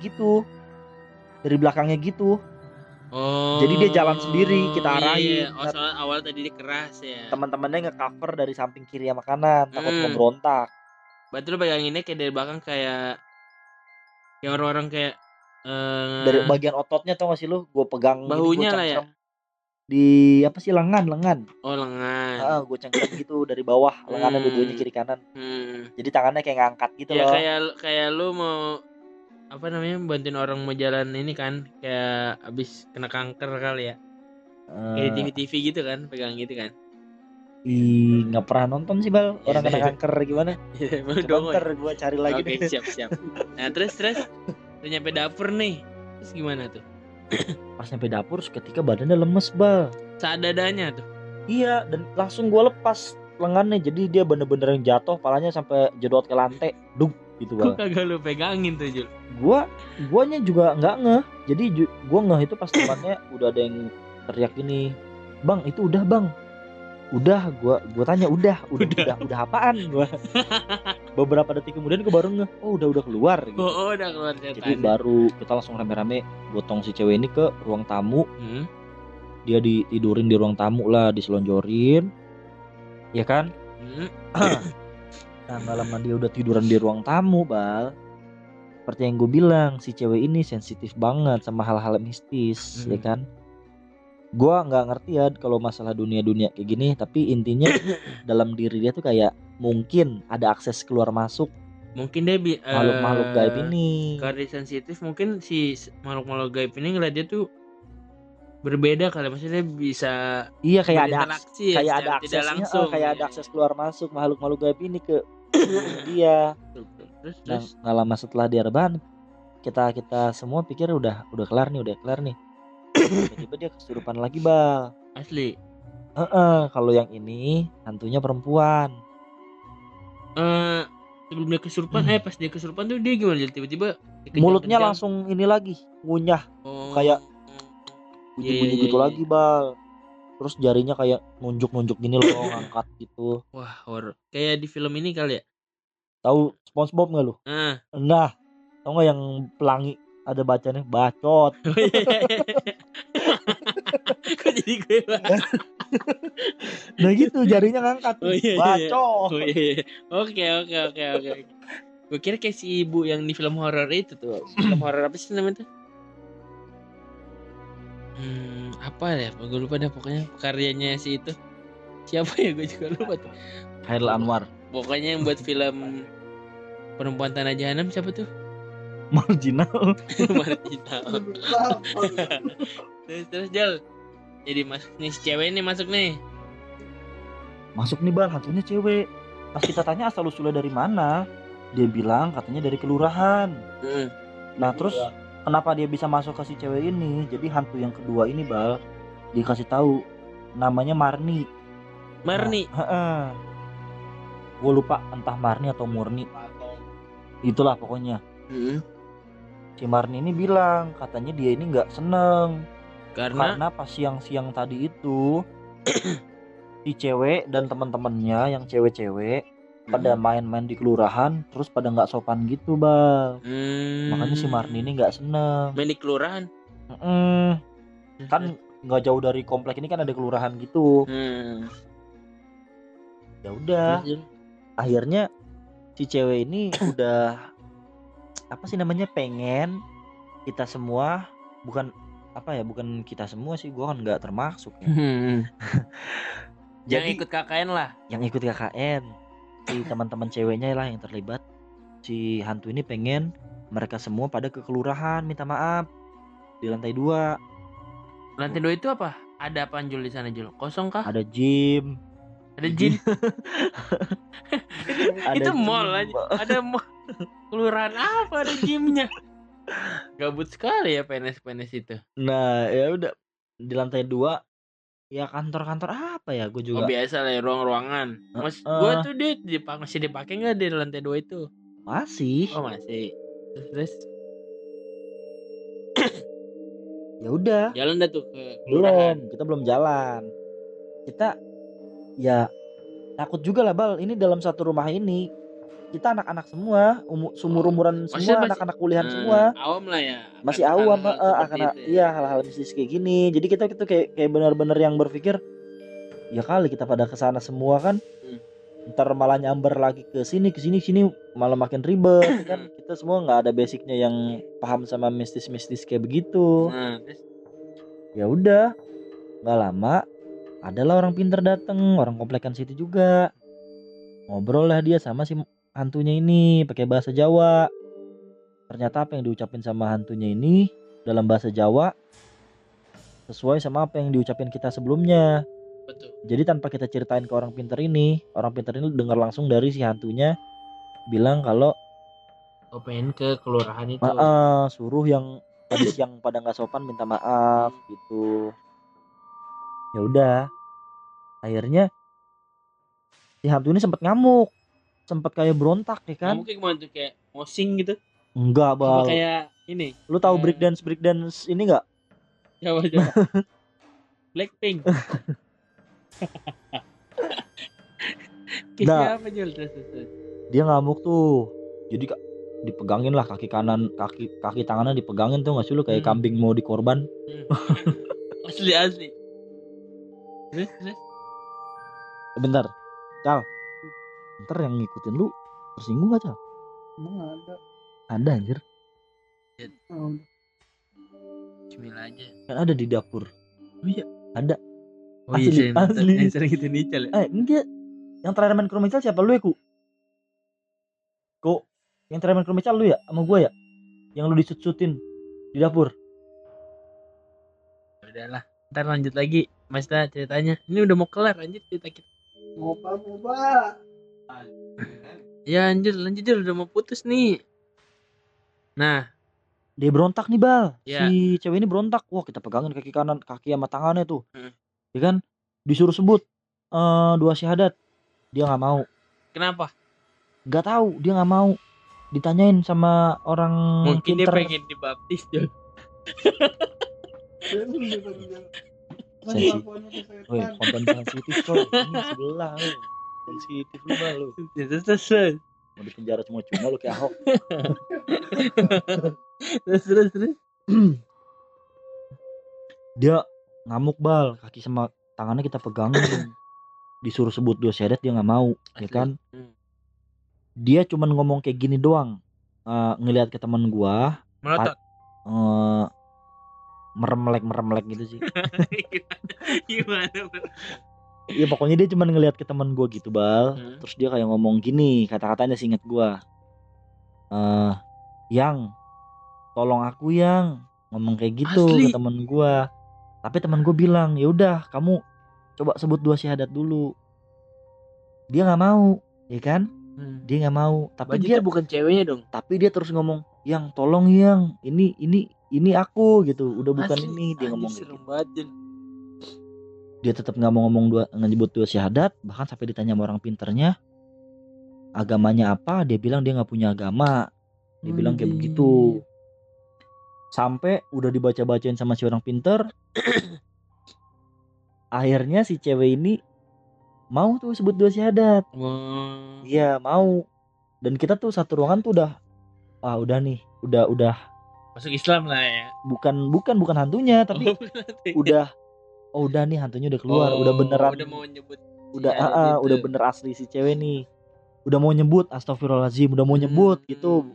gitu. Oh. Jadi dia jalan sendiri, kita arahin. Iya. Oh, soalnya awal tadi dia keras ya. Teman-temannya nge-cover dari samping kiri sama kanan, takut memberontak. Berarti lo peganginnya kayak dari belakang kayak ya orang-orang kayak dari bagian ototnya tau gak sih lu? Gue pegang bahunya lah ya. Di apa sih lengan? Oh, lengan. Gue cengkram gitu dari bawah, lengannya dua-duanya kiri kanan. Jadi tangannya kayak ngangkat gitu ya, loh. Ya kayak lu mau apa namanya bantuin orang mau jalan ini kan, kayak abis kena kanker kali ya. Kayak di TV-TV gitu kan, pegang gitu kan. Nggak pernah nonton sih Bal, orang kena kanker gimana? Kanker gue cari lagi. Oke, siap. Nah terus udah nyampe dapur nih, terus gimana tuh? Pas nyampe dapur seketika badannya lemes Bal. Seadadanya tuh. Iya, dan langsung gue lepas lengannya, jadi dia bener-bener yang jatuh, palanya sampai jedot ke lantai, duk gitu Bal. Gue kagak lu pegangin tuh Jul. Guanya juga nggak ngeh, jadi gue ngeh itu pas tempatnya udah ada yang teriak ini, Bang itu udah Bang. Udah, gue tanya udah apaan gue. Beberapa detik kemudian gue baru ngeh, oh udah keluar gitu. Oh udah keluar ternyata. Jadi baru kita langsung rame-rame gotong si cewek ini ke ruang tamu. Dia ditidurin di ruang tamu lah, diselonjorin. Ya kan? Nah, malam dia udah tiduran di ruang tamu Bal. Seperti yang gue bilang, si cewek ini sensitif banget sama hal-hal mistis, ya kan? Gue nggak ngerti ya kalau masalah dunia kayak gini, tapi intinya dalam diri dia tuh kayak mungkin ada akses keluar masuk, mungkin dia makhluk gaib ini karena sensitif. Mungkin si makhluk gaib ini ngeliat dia tuh berbeda kali, maksudnya bisa kayak ada interaksi, kayak ada aksesnya langsung, kayak ada akses keluar masuk makhluk gaib ini ke dia. Terus. Nah, lama setelah dia rebahan, kita semua pikir udah kelar nih. Tiba-tiba dia kesurupan lagi, Bal. Asli. Kalau yang ini hantunya perempuan. Sebelum dia kesurupan, pas dia kesurupan tuh dia gimana? Jadi tiba-tiba mulutnya langsung ini lagi, ngunyah. Oh. Kayak bunyi-bunyi gitu lagi, Bal. Terus jarinya kayak nunjuk-nunjuk gini loh, ngangkat gitu. Wah, horor. Kayak di film ini kali ya? Tahu SpongeBob enggak lu? Nah. Tahu enggak yang pelangi ada bacanya bacot. Oh, iya. Kok jadi gue banget. Nah gitu, jarinya ngangkat. Oh, iya. Bacot. Oh, iya. Oke. Gue kira kayak si ibu yang di film horor itu tuh. Film horor apa sih namanya tuh? Apa ya? Gue lupa deh pokoknya karyanya si itu. Siapa ya? Gue juga lupa tuh. Khairil Anwar. Pokoknya yang buat film Perempuan Tanah Jahanam siapa tuh? Marginal. Terus Jal. Jadi masuk nih si cewek nih masuk nih Bal, hantunya cewek. Pas kita tanya asal usulnya dari mana, dia bilang katanya dari kelurahan. Nah terus kenapa dia bisa masuk ke si cewek ini? Jadi hantu yang kedua ini, Bal, dikasih tahu namanya Marni. Marni. Nah, gue lupa entah Marni atau Murni. Itulah pokoknya. Si Marni ini bilang katanya dia ini nggak seneng karena pas siang-siang tadi itu si cewek dan teman-temannya yang cewek-cewek pada main-main di kelurahan terus pada nggak sopan gitu, Bal. Makanya si Marni ini nggak seneng main di kelurahan. Kan nggak jauh dari komplek ini kan ada kelurahan gitu. Ya udah akhirnya si cewek ini udah apa sih namanya pengen kita semua bukan kita semua sih, gua kan nggak termasuk ya. Jadi, yang ikut KKN si teman-teman ceweknya lah yang terlibat. Si hantu ini pengen mereka semua pada ke kelurahan minta maaf di lantai 2. Lantai 2 itu apa? Ada apaan Jul di sana Jul? Kosong kah? Ada gym. Itu mall aja. Ada mall. Kelurahan apa ada gymnya? Gabut sekali ya PNS itu. Nah ya udah di lantai 2. Ya kantor-kantor apa ya gue juga. Oh biasa lah ya, ruang-ruangan. Mas gue tuh dia masih dipakai nggak di lantai 2 itu? Masih. Oh masih. Terus. Ya udah. Jalan dah tuh ke kelurahan. Kita belum jalan. Kita ya takut juga lah Bal. Ini dalam satu rumah ini kita anak-anak semua, umuran semua, masih, anak-anak kuliahan semua. Awam lah ya. Masih awam, hal-hal mistis kayak gini. Jadi kita itu kayak benar-benar yang berpikir, ya kali kita pada kesana semua kan. Ntar malah nyamber lagi ke sini malah makin ribet kan. Kita semua nggak ada basicnya yang paham sama mistis-mistis kayak begitu. Ya udah, nggak lama adalah orang pintar datang, orang komplekan situ juga. Ngobrol lah dia sama si hantunya ini pakai bahasa Jawa. Ternyata apa yang diucapin sama hantunya ini dalam bahasa Jawa sesuai sama apa yang diucapin kita sebelumnya. Betul. Jadi tanpa kita ceritain ke orang pintar ini dengar langsung dari si hantunya bilang kalau pengen ke kelurahan itu. Suruh yang tadi siang pada nggak sopan minta maaf gitu. Ya udah, akhirnya si hantu ini sempat ngamuk. Sempat kayak berontak ya kan? Mungkin gimana tuh kayak mosing gitu? Enggak Bal. Kayak ini. Lu tahu breakdance ini nggak? Coba. Blackpink. Nah, apa terus. Dia ngamuk tuh. Jadi dipegangin lah kaki kanan, kaki tangannya dipegangin tuh nggak sih lu kayak kambing mau dikorban. Asli. Terus. Bentar, Cal. Ntar yang ngikutin lu tersinggung gak Cal? Emang ada anjir. Cemil aja kan ada di dapur. Oh iya ada. Asli yang sering gitu nih Cal ya? Enggak. Yang terakhir main ke rumah Cal siapa? Lu ya Ku yang terakhir main ke rumah Cal lu ya? Sama gua ya? Yang lu dicut-cutin di dapur. Udahlah ntar lanjut lagi Mas Ta ceritanya. Ini udah mau kelar anjir cerita kita. Ngopa-ngopa Ya anjir, lanjut udah mau putus nih. Nah, dia berontak nih Bal. Ya. Si cewek ini berontak. Wah, kita pegangin kaki kanan, kaki sama tangannya tuh. Ya kan? Disuruh sebut dua syahadat. Dia enggak mau. Kenapa? Enggak tahu, dia enggak mau. Ditanyain sama orang mungkin pinter. Dia pengen dibaptis, Jon. Woi, konten sensitif coy. Ini sebelah lu. Sensitif lu Bal lu. Terus mau di penjara cuma-cuma lu kayak Ahok. Terus dia ngamuk Bal, kaki sama tangannya kita pegangin. Disuruh sebut dua syahadat dia nggak mau. Asli. Ya kan dia cuman ngomong kayak gini doang, ngelihat ke teman gua meremelek gitu sih. Gimana ya pokoknya dia cuman ngelihat ke teman gua gitu Bal. Terus dia kayak ngomong gini, kata-katanya seinget gua, yang tolong aku, yang ngomong kayak gitu. Asli. Ke teman gua, tapi teman gua bilang ya udah kamu coba sebut dua syahadat dulu. Dia nggak mau, ya kan? Dia nggak mau. Tapi dia bukan ceweknya dong. Tapi dia terus ngomong, yang tolong yang ini aku gitu. Udah bukan asli, ini dia ngomong. Gitu. Dia tetap nggak mau ngomong nyebut dua syahadat. Bahkan sampai ditanya sama orang pinternya, agamanya apa? Dia bilang dia nggak punya agama. Dia bilang kayak begitu. Sampai udah dibaca-bacain sama si orang pinter. Akhirnya si cewek ini mau tuh sebut dua syahadat. Iya mau. Dan kita tuh satu ruangan tuh udah, udah nih, udah masuk Islam lah ya. Bukan hantunya, tapi udah nih hantunya udah keluar, udah beneran. Udah mau nyebut. Udah bener asli si cewek nih. Udah mau nyebut, astagfirullahalazim, udah mau nyebut gitu.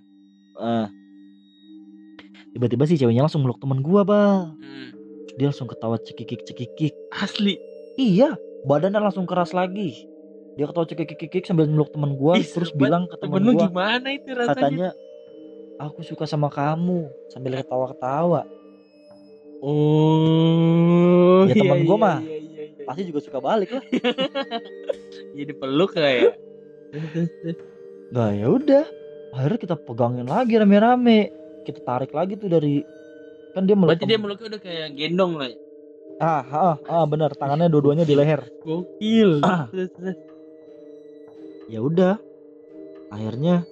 Tiba-tiba si ceweknya langsung meluk teman gua, Bal. Dia langsung ketawa cekikik. Asli. Iya, badannya langsung keras lagi. Dia ketawa cekikik sambil meluk teman gua. Ih, terus bilang ke teman gua, gimana itu rasanya? Katanya aku suka sama kamu, sambil ketawa-ketawa. Oh. Ya teman gua mah. Iya. Pasti juga suka balik lah. Jadi peluk lah ya. Nah, ya udah. Akhirnya kita pegangin lagi rame-rame. Kita tarik lagi tuh dari kan dia meluk. Berarti dia meluknya udah kayak gendong lah. Benar, tangannya dua-duanya di leher. Gokil. Ya udah. Akhirnya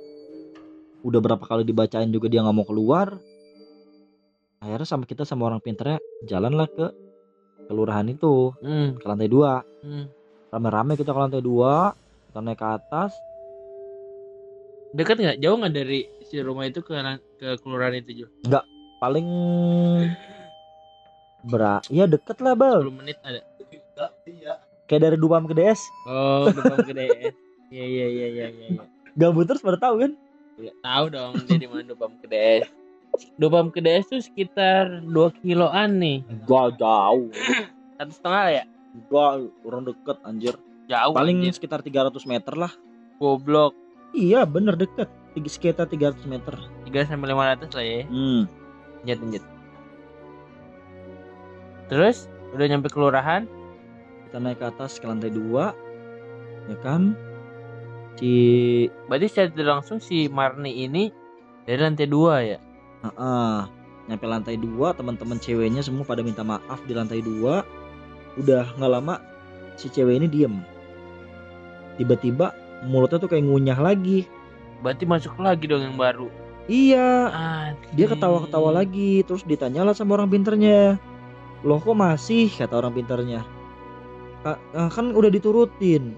udah berapa kali dibacain juga dia enggak mau keluar. Akhirnya sama kita sama orang pinternya jalanlah ke kelurahan itu, ke lantai 2. Rame-rame kita ke lantai 2, kita naik ke atas. Dekat enggak? Jauh enggak dari si rumah itu ke kelurahan itu, Jo? Enggak. Paling ya deket lah Bal, 10 menit ada. Kayak dari Dupam ke DS. Dupam ke DS. Iya. Gabut terus pada tahu kan? Enggak tahu dong dia di mana Dupam ke DS. Dupam ke DS tuh sekitar 2 kiloan nih. Enggak jauh. 1,5 ya? Enggak, orang deket anjir. Jauh. Paling anjir. Sekitar 300 meter lah. Goblok. Iya, bener deket. Sekitar 300 meter. 300-500 lah ya. Lanjut. Terus udah nyampe kelurahan, kita naik ke atas ke lantai 2. Ya kan? Berarti secara langsung si Marni ini dari lantai 2 ya. Nyampe lantai 2, teman-teman ceweknya semua pada minta maaf di lantai 2. Udah enggak lama si cewek ini diem. Tiba-tiba mulutnya tuh kayak ngunyah lagi. Berarti masuk lagi dong yang baru. Iya, dia ketawa-ketawa lagi. Terus ditanyalah sama orang pinternya, loh kok masih, kata orang pinternya, kan udah diturutin.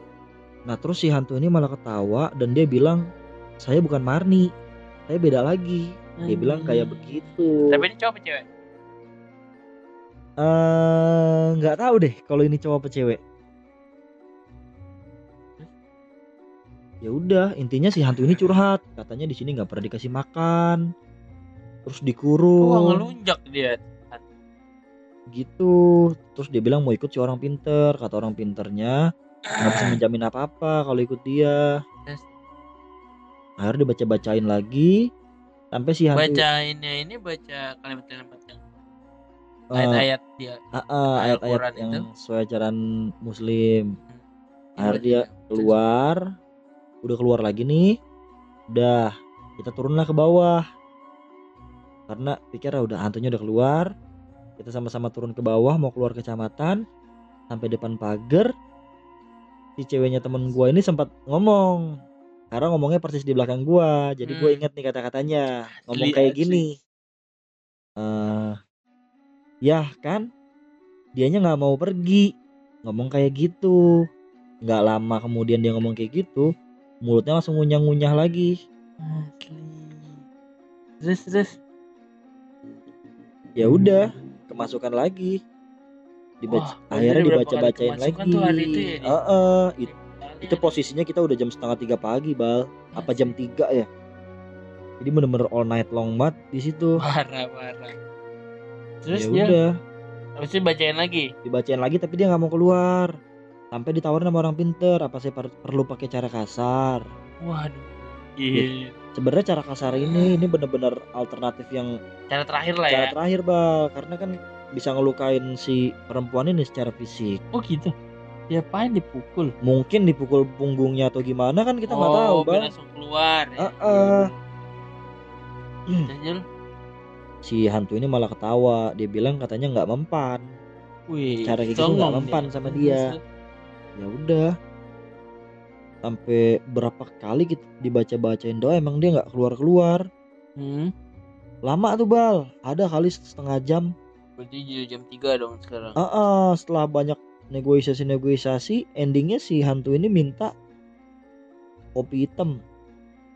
Nah terus si hantu ini malah ketawa dan dia bilang, saya bukan Marni, saya beda lagi. Dia bilang kayak begitu. Tapi ini cowok apa cewek? Gak tahu deh kalau ini cowok apa cewek. Ya udah, intinya si hantu ini curhat, katanya di sini nggak pernah dikasih makan, terus dikurung. Ngelunjak dia. Gitu, terus dia bilang mau ikut si orang pinter, kata orang pinternya nggak bisa menjamin apa-apa kalau ikut dia. Akhirnya dibaca-bacain lagi, sampai si hantu. Bacainnya ini baca kalimat-kalimat yang ayat-ayat dia. Ayat-ayat yang sesuai ajaran Muslim. Akhirnya dia keluar. Udah keluar lagi nih, Udah, kita turunlah ke bawah. Karena pikir udah hantunya udah keluar. Kita sama-sama turun ke bawah, mau keluar kecamatan. Sampai depan pagar, si ceweknya temen gua ini sempat ngomong. Karena ngomongnya persis di belakang gua, jadi gua inget nih kata-katanya. Ngomong kayak gini, ya kan, dianya gak mau pergi. Ngomong kayak gitu. Gak lama kemudian dia ngomong kayak gitu, mulutnya langsung ngunyah-ngunyah lagi. Asli. Terus. Ya udah, kemasukan lagi. Akhirnya dibaca-bacain lagi. Heeh, ya? Itu posisinya kita udah jam 2:30 pagi, Bal. Apa jam 3 ya? Jadi bener-bener all night long banget di situ. Parah. Terus ya udah. Terus dibacain lagi. Dibacain lagi tapi dia nggak mau keluar. Sampai ditawarin sama orang pinter, apa saya perlu pakai cara kasar? Waduh. Iya. Sebenarnya cara kasar ini benar-benar alternatif yang cara terakhir lah ya. Cara terakhir, Bal, karena kan bisa ngelukain si perempuan ini secara fisik. Oh gitu. Ya paling dipukul. Mungkin dipukul punggungnya atau gimana kan kita nggak tahu, Bal. Langsung keluar. Si hantu ini malah ketawa. Dia bilang katanya nggak mempan. Wih, cara kayak gitu nggak mempan sama dia. Ya udah, sampai berapa kali kita dibaca-bacain doa emang dia nggak keluar-keluar. Lama tuh, Bal, ada kali setengah jam. Berarti jam 3 dong sekarang. Setelah banyak negosiasi endingnya si hantu ini minta kopi hitam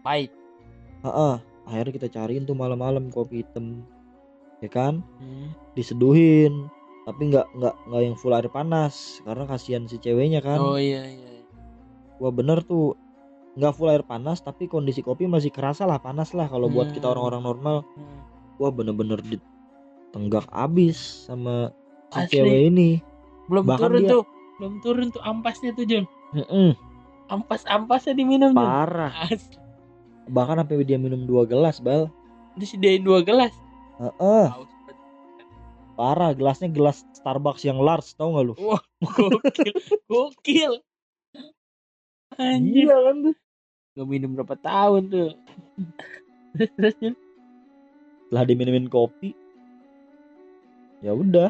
pahit. Akhirnya kita cariin tuh malam-malam kopi hitam, ya kan. Diseduhin tapi nggak yang full air panas karena kasihan si ceweknya kan. Iya. Wah bener tuh, nggak full air panas tapi kondisi kopi masih kerasa lah panas lah kalau buat kita orang-orang normal. Wah bener-bener ditenggak abis sama si cewek ini. Belum turun tuh ampasnya tuh, Jun. Ampasnya diminum, Jun. Parah. Bahkan sampai dia minum 2 gelas, Bal. Disediain 2 gelas. Parah, gelasnya gelas Starbucks yang large, tau gak lu? Wah, gokil. Anjir. Gila kan tuh. Gak minum berapa tahun tuh. Setelah diminumin kopi, ya udah,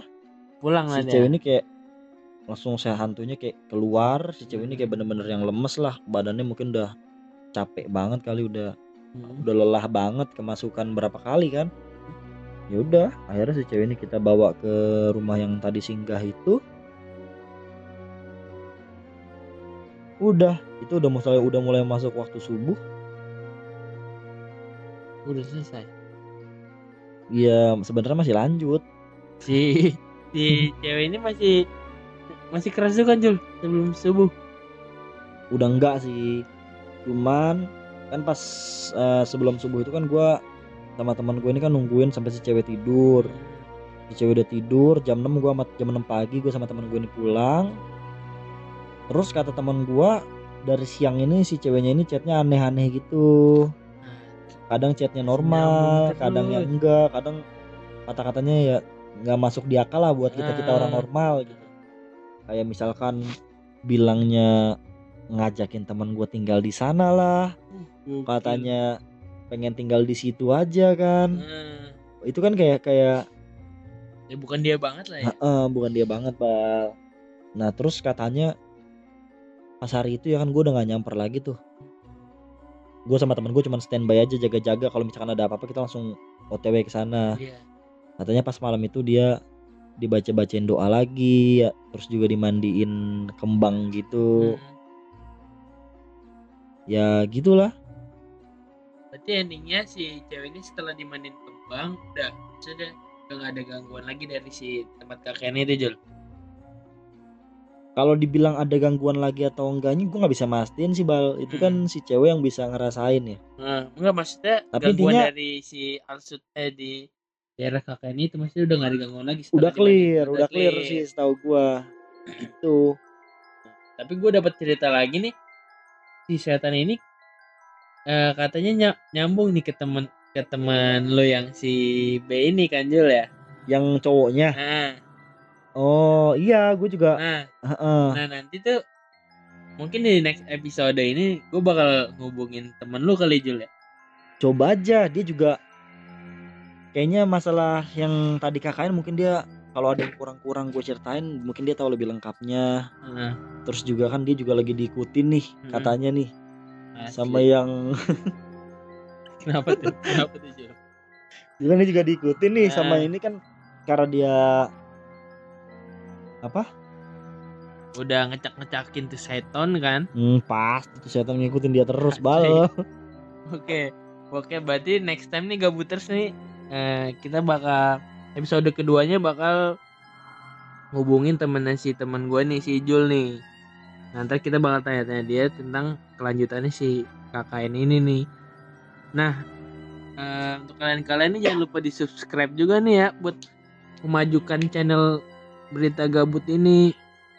pulang lah. Si cewek ini kayak langsung hantunya kayak keluar. Si cewek ini kayak bener-bener yang lemes lah. Badannya mungkin udah capek banget kali, udah lelah banget, kemasukan berapa kali kan. Ya udah, akhirnya si cewek ini kita bawa ke rumah yang tadi singgah itu. Udah mulai masuk waktu subuh. Udah selesai. Iya, sebenarnya masih lanjut. Si cewek ini masih kerasukan, Jul, sebelum subuh. Udah enggak sih. Cuman kan pas sebelum subuh itu kan gua sama teman gue ini kan nungguin sampai si cewek tidur. Si cewek udah tidur, jam 6 gue sama jam 6 pagi gue sama teman gue ini pulang. Terus kata teman gue, dari siang ini si ceweknya ini chatnya aneh-aneh gitu. Kadang chatnya normal, kadang yang enggak, kadang kata-katanya ya nggak masuk di akal lah buat kita orang normal gitu. Kayak misalkan bilangnya ngajakin teman gue tinggal di sana lah, katanya pengen tinggal di situ aja kan. Itu kan kayak ya bukan dia banget lah ya. Bukan dia banget, Bal. Nah, terus katanya pas hari itu ya kan gue udah gak nyamper lagi tuh. Gue sama temen gue cuman standby aja, jaga-jaga kalau misalkan ada apa-apa kita langsung OTW ke sana. Yeah. Katanya pas malam itu dia dibaca-bacain doa lagi, ya, terus juga dimandiin kembang gitu. Ya gitulah. Berarti endingnya si cewek ini setelah dimandiin kembang sudah nggak ada gangguan lagi dari si tempat kakeknya itu, Jul. Kalau dibilang ada gangguan lagi atau enggaknya gue nggak bisa mastiin sih, Bal. Itu kan si cewek yang bisa ngerasain ya. Enggak, maksudnya tapi gangguan intinya, dari si Alsut di daerah kakeknya itu maksudnya udah nggak ada gangguan lagi. Udah clear sih setahu gue. Gitu. Tapi gue dapat cerita lagi nih, si setan ini katanya nyambung nih ke teman lo yang si B ini kan, Jul, ya, yang cowoknya. Oh iya, gue juga. Nah nanti tuh mungkin di next episode ini gue bakal hubungin temen lo kali, Jul, ya. coba aja. Dia juga kayaknya masalah yang tadi KKN mungkin dia kalau ada yang kurang-kurang gue ceritain mungkin dia tahu lebih lengkapnya. Terus juga kan dia juga lagi diikutin nih katanya nih. Asli. Sama yang kenapa tuh? Kenapa tuh Jul? Dia juga diikutin nih sama ini kan karena dia apa? Udah ngecak-ngecakin tuh setan kan? Pasti tuh setan ngikutin dia terus bal. Oke, berarti next time nih Gabuters nih kita bakal episode keduanya bakal hubungin temennya si teman gue nih si Ijul nih. Nanti kita bakal tanya-tanya dia tentang kelanjutannya si KKN ini nih. Nah untuk kalian-kalian ini jangan lupa di subscribe juga nih ya buat memajukan channel Berita Gabut ini.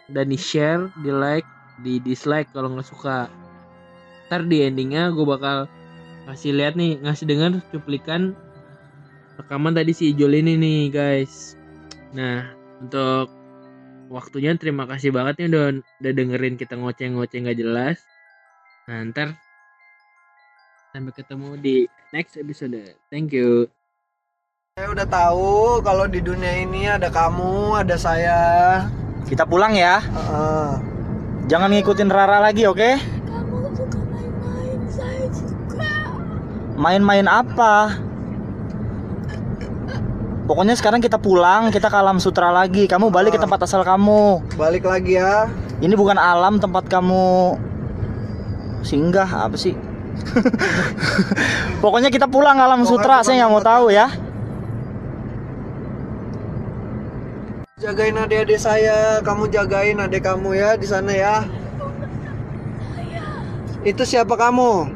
Dan di share, di like, di dislike kalau nggak suka. Ntar di endingnya gue bakal ngasih lihat nih, ngasih dengar cuplikan rekaman tadi si Ijul ini nih guys. Nah untuk waktunya terima kasih banget nih udah dengerin kita ngoceh-ngoceh gak jelas. Nah ntar sampai ketemu di next episode. Thank you. Saya udah tahu kalau di dunia ini ada kamu, ada saya. Kita pulang ya. Jangan ngikutin Rara lagi, oke? Okay? Kamu suka main-main, saya juga. Main-main apa? Pokoknya sekarang kita pulang, kita ke Alam Sutera lagi. Kamu balik ke tempat asal kamu. Balik lagi ya. Ini bukan alam tempat kamu singgah, apa sih? Pokoknya kita pulang ke Alam Sutera, saya nggak mau tahu ya. Jagain adik-adik saya, kamu jagain adik kamu ya di sana ya. Itu siapa kamu?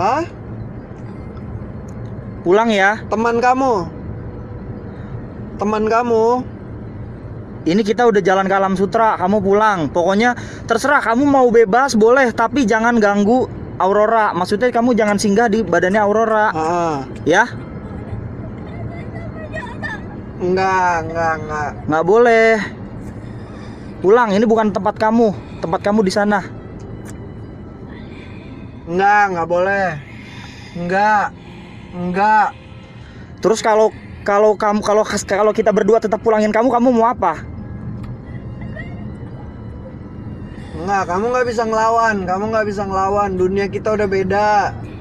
Hah? Pulang ya. Teman kamu. Ini kita udah jalan ke Alam Sutera, kamu pulang. Pokoknya terserah kamu mau bebas boleh, tapi jangan ganggu Aurora. Maksudnya kamu jangan singgah di badannya Aurora. Ya? Enggak. Enggak boleh. Pulang, ini bukan tempat kamu. Tempat kamu di sana. Enggak boleh. Enggak. Terus kalau kita berdua tetap pulangin kamu mau apa? Enggak, kamu nggak bisa ngelawan. Dunia kita udah beda.